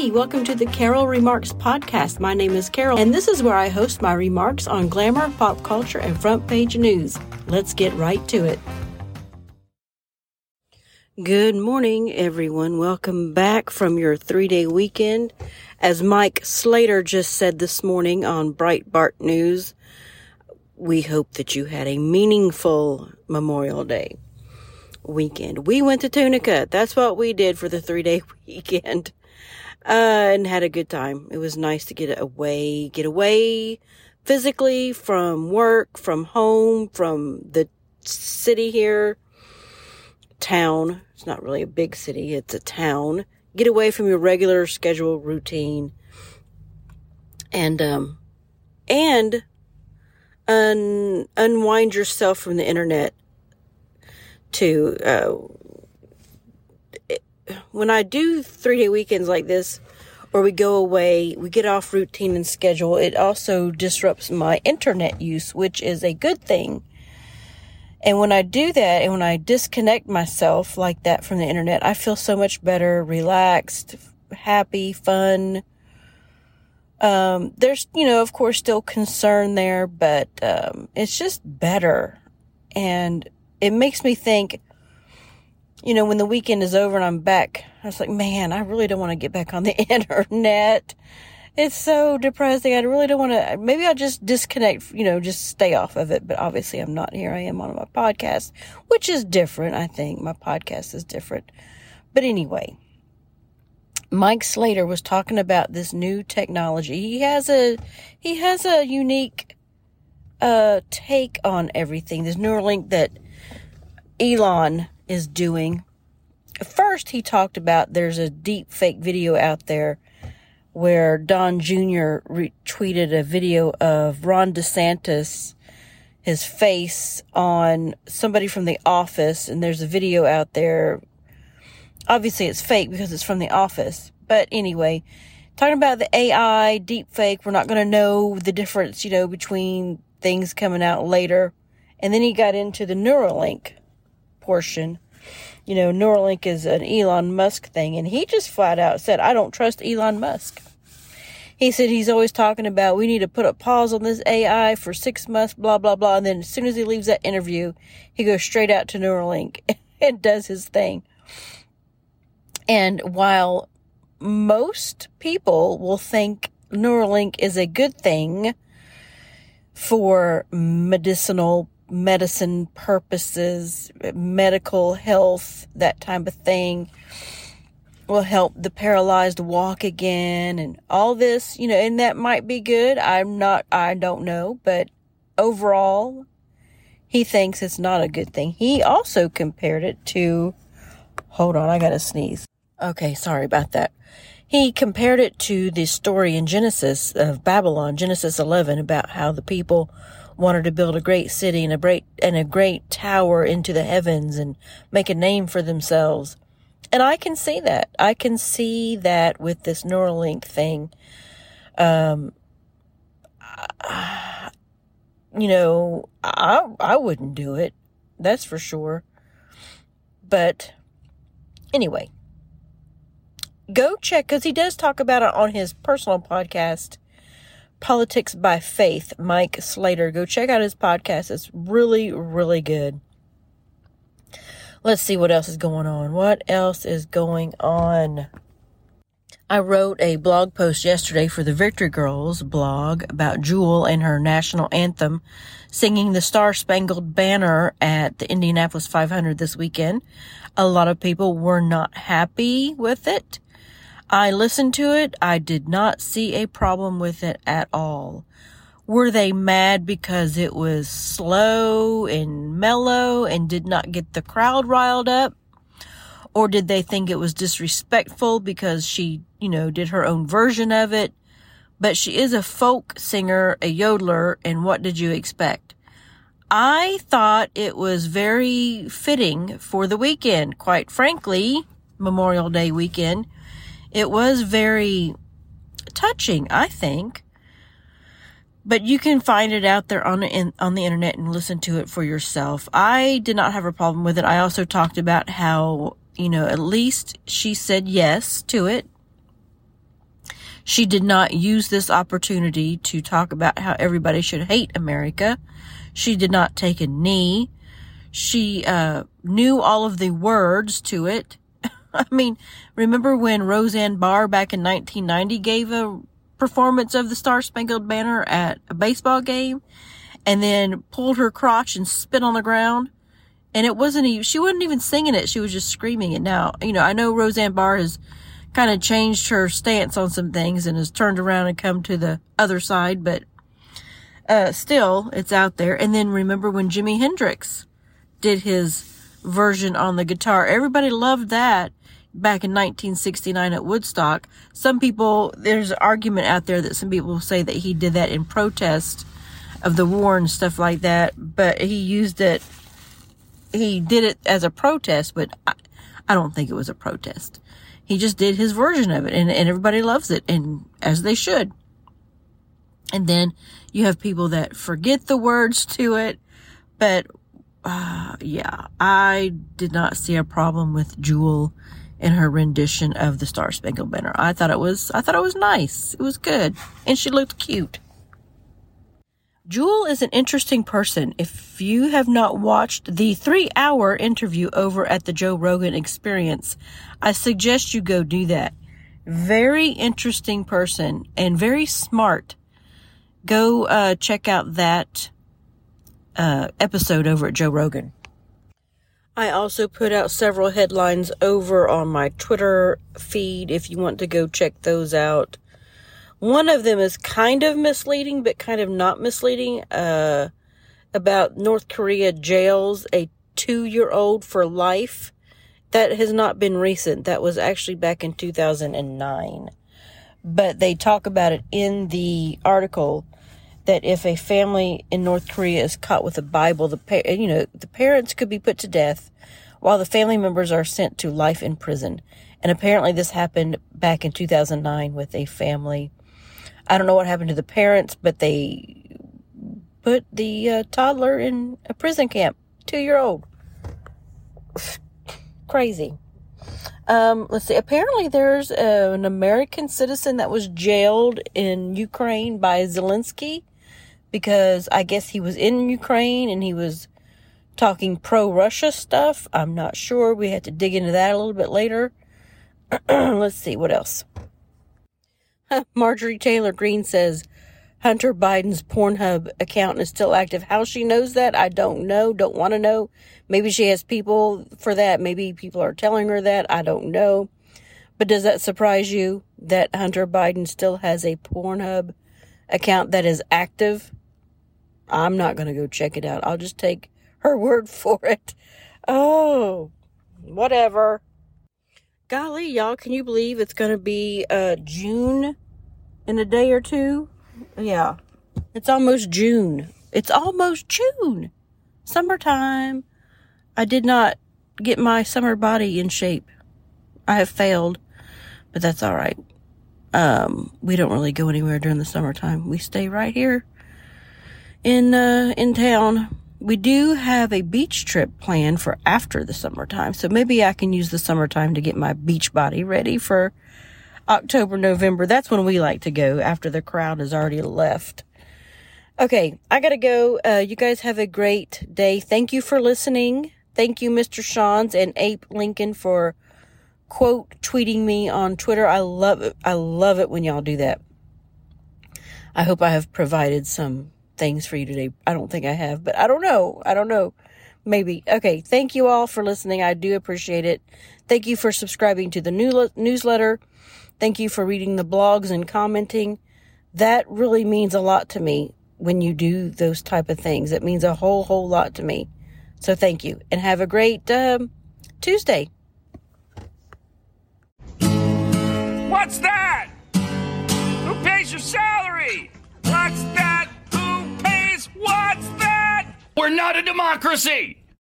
Hey, welcome to the Carol Remarks Podcast. My name is Carol, and this is where I host my remarks on glamour, pop culture, and front page news. Let's get right to it. Good morning, everyone. Welcome back from your three-day weekend. As Mike Slater just said this morning on Breitbart News, we hope that you had a meaningful Memorial Day weekend. We went to Tunica. That's what we did for the three-day weekend and had a good time. It was nice to get away physically from work, from home, from the city here, town. It's not really a big city. It's a town. Get away from your regular schedule routine. And unwind yourself from the internet. When I do three-day weekends like this, or we go away, we get off routine and schedule, it also disrupts my internet use, which is a good thing. And when I do that, and when I disconnect myself like that from the internet, I feel so much better, relaxed, happy, fun. There's, of course, still concern there, but it's just better. And it makes me think, when the weekend is over and I'm back, I was like, man, I really don't want to get back on the internet. It's so depressing. I really don't want to. Maybe I'll just disconnect, just stay off of it. But obviously I'm not. Here I am on my podcast, which is different, I think. My podcast is different. But anyway, Mike Slater was talking about this new technology. He has a unique take on everything. This Neuralink that Elon is doing. First, he talked about there's a deep fake video out there where Don Jr. retweeted a video of Ron DeSantis, his face on somebody from The Office, and there's a video out there. Obviously, it's fake because it's from The Office. But anyway, talking about the AI, deep fake, we're not going to know the difference, between things coming out later. And then he got into the Neuralink portion. Neuralink is an Elon Musk thing. And he just flat out said, I don't trust Elon Musk. He said he's always talking about we need to put a pause on this AI for 6 months, blah, blah, blah. And then as soon as he leaves that interview, he goes straight out to Neuralink and does his thing. And while most people will think Neuralink is a good thing for medicinal medicine purposes, medical health, that type of thing, will help the paralyzed walk again and all this, and that might be good. I don't know, but overall, he thinks it's not a good thing. He also compared it to, hold on, I gotta sneeze. Okay, sorry about that. He compared it to the story in Genesis of Babylon, Genesis 11, about how the people wanted to build a great city and a great tower into the heavens and make a name for themselves. And I can see that. I can see that with this Neuralink thing. I wouldn't do it. That's for sure. But anyway, go check, because he does talk about it on his personal podcast, Politics by Faith, Mike Slater. Go check out his podcast. It's really, really good. Let's see what else is going on. What else is going on? I wrote a blog post yesterday for the Victory Girls blog about Jewel and her national anthem, singing the Star-Spangled Banner at the Indianapolis 500 this weekend. A lot of people were not happy with it. I listened to it. I did not see a problem with it at all. Were they mad because it was slow and mellow and did not get the crowd riled up? Or did they think it was disrespectful because she, did her own version of it? But she is a folk singer, a yodeler, and what did you expect? I thought it was very fitting for the weekend, quite frankly, Memorial Day weekend. It was very touching, I think. But you can find it out there on the internet and listen to it for yourself. I did not have a problem with it. I also talked about how, at least she said yes to it. She did not use this opportunity to talk about how everybody should hate America. She did not take a knee. She knew all of the words to it. I mean, remember when Roseanne Barr back in 1990 gave a performance of the Star-Spangled Banner at a baseball game and then pulled her crotch and spit on the ground? And it wasn't even, she wasn't even singing it. She was just screaming it. Now, you know, I know Roseanne Barr has kind of changed her stance on some things and has turned around and come to the other side, but still, it's out there. And then remember when Jimi Hendrix did his version on the guitar? Everybody loved that back in 1969 at Woodstock. Some people, there's an argument out there that some people say that he did that in protest of the war and stuff like that, but he used it, he did it as a protest, but I don't think it was a protest. He just did his version of it, and everybody loves it, and as they should. And then you have people that forget the words to it, but yeah, I did not see a problem with Jewel and her rendition of the Star-Spangled Banner. I thought it was nice. It was good, and she looked cute. Jewel is an interesting person. If you have not watched the 3-hour interview over at the Joe Rogan Experience, I suggest you go do that. Very interesting person and very smart. Go check out that episode over at Joe Rogan. I also put out several headlines over on my Twitter feed if you want to go check those out. One of them is kind of misleading, but kind of not misleading, about North Korea jails a 2-year-old for life. That has not been recent. That was actually back in 2009. But they talk about it in the article that if a family in North Korea is caught with a Bible, the parents could be put to death while the family members are sent to life in prison. And apparently this happened back in 2009 with a family. I don't know what happened to the parents, but they put the toddler in a prison camp, 2-year-old. Crazy. Let's see. Apparently there's an American citizen that was jailed in Ukraine by Zelensky because I guess he was in Ukraine and he was talking pro-Russia stuff. I'm not sure. We had to dig into that a little bit later. Let's see. What else? Marjorie Taylor Greene says Hunter Biden's Pornhub account is still active. How she knows that, I don't know. Don't want to know. Maybe she has people for that. Maybe people are telling her that. I don't know. But does that surprise you that Hunter Biden still has a Pornhub account that is active? I'm not going to go check it out. I'll just take her word for it. Oh, whatever. Golly, y'all, can you believe it's going to be June in a day or two? Yeah, it's almost June. It's almost June. Summertime. I did not get my summer body in shape. I have failed, but that's all right. We don't really go anywhere during the summertime. We stay right here in town. We do have a beach trip planned for after the summertime, so maybe I can use the summertime to get my beach body ready for October, November. That's when we like to go, after the crowd has already left. Okay, I gotta go. You guys have a great day. Thank you for listening. Thank you, Mr. Shans and Ape Lincoln, for quote tweeting me on Twitter. I love it when y'all do that. I hope I have provided some things for you today. I don't think I have, but I don't know. Maybe. Okay. Thank you all for listening. I do appreciate it. Thank you for subscribing to the newsletter. Thank you for reading the blogs and commenting. That really means a lot to me when you do those type of things. It means a whole lot to me. So thank you and have a great Tuesday. What's that? Who pays your salary? What's that? What's that? We're not a democracy!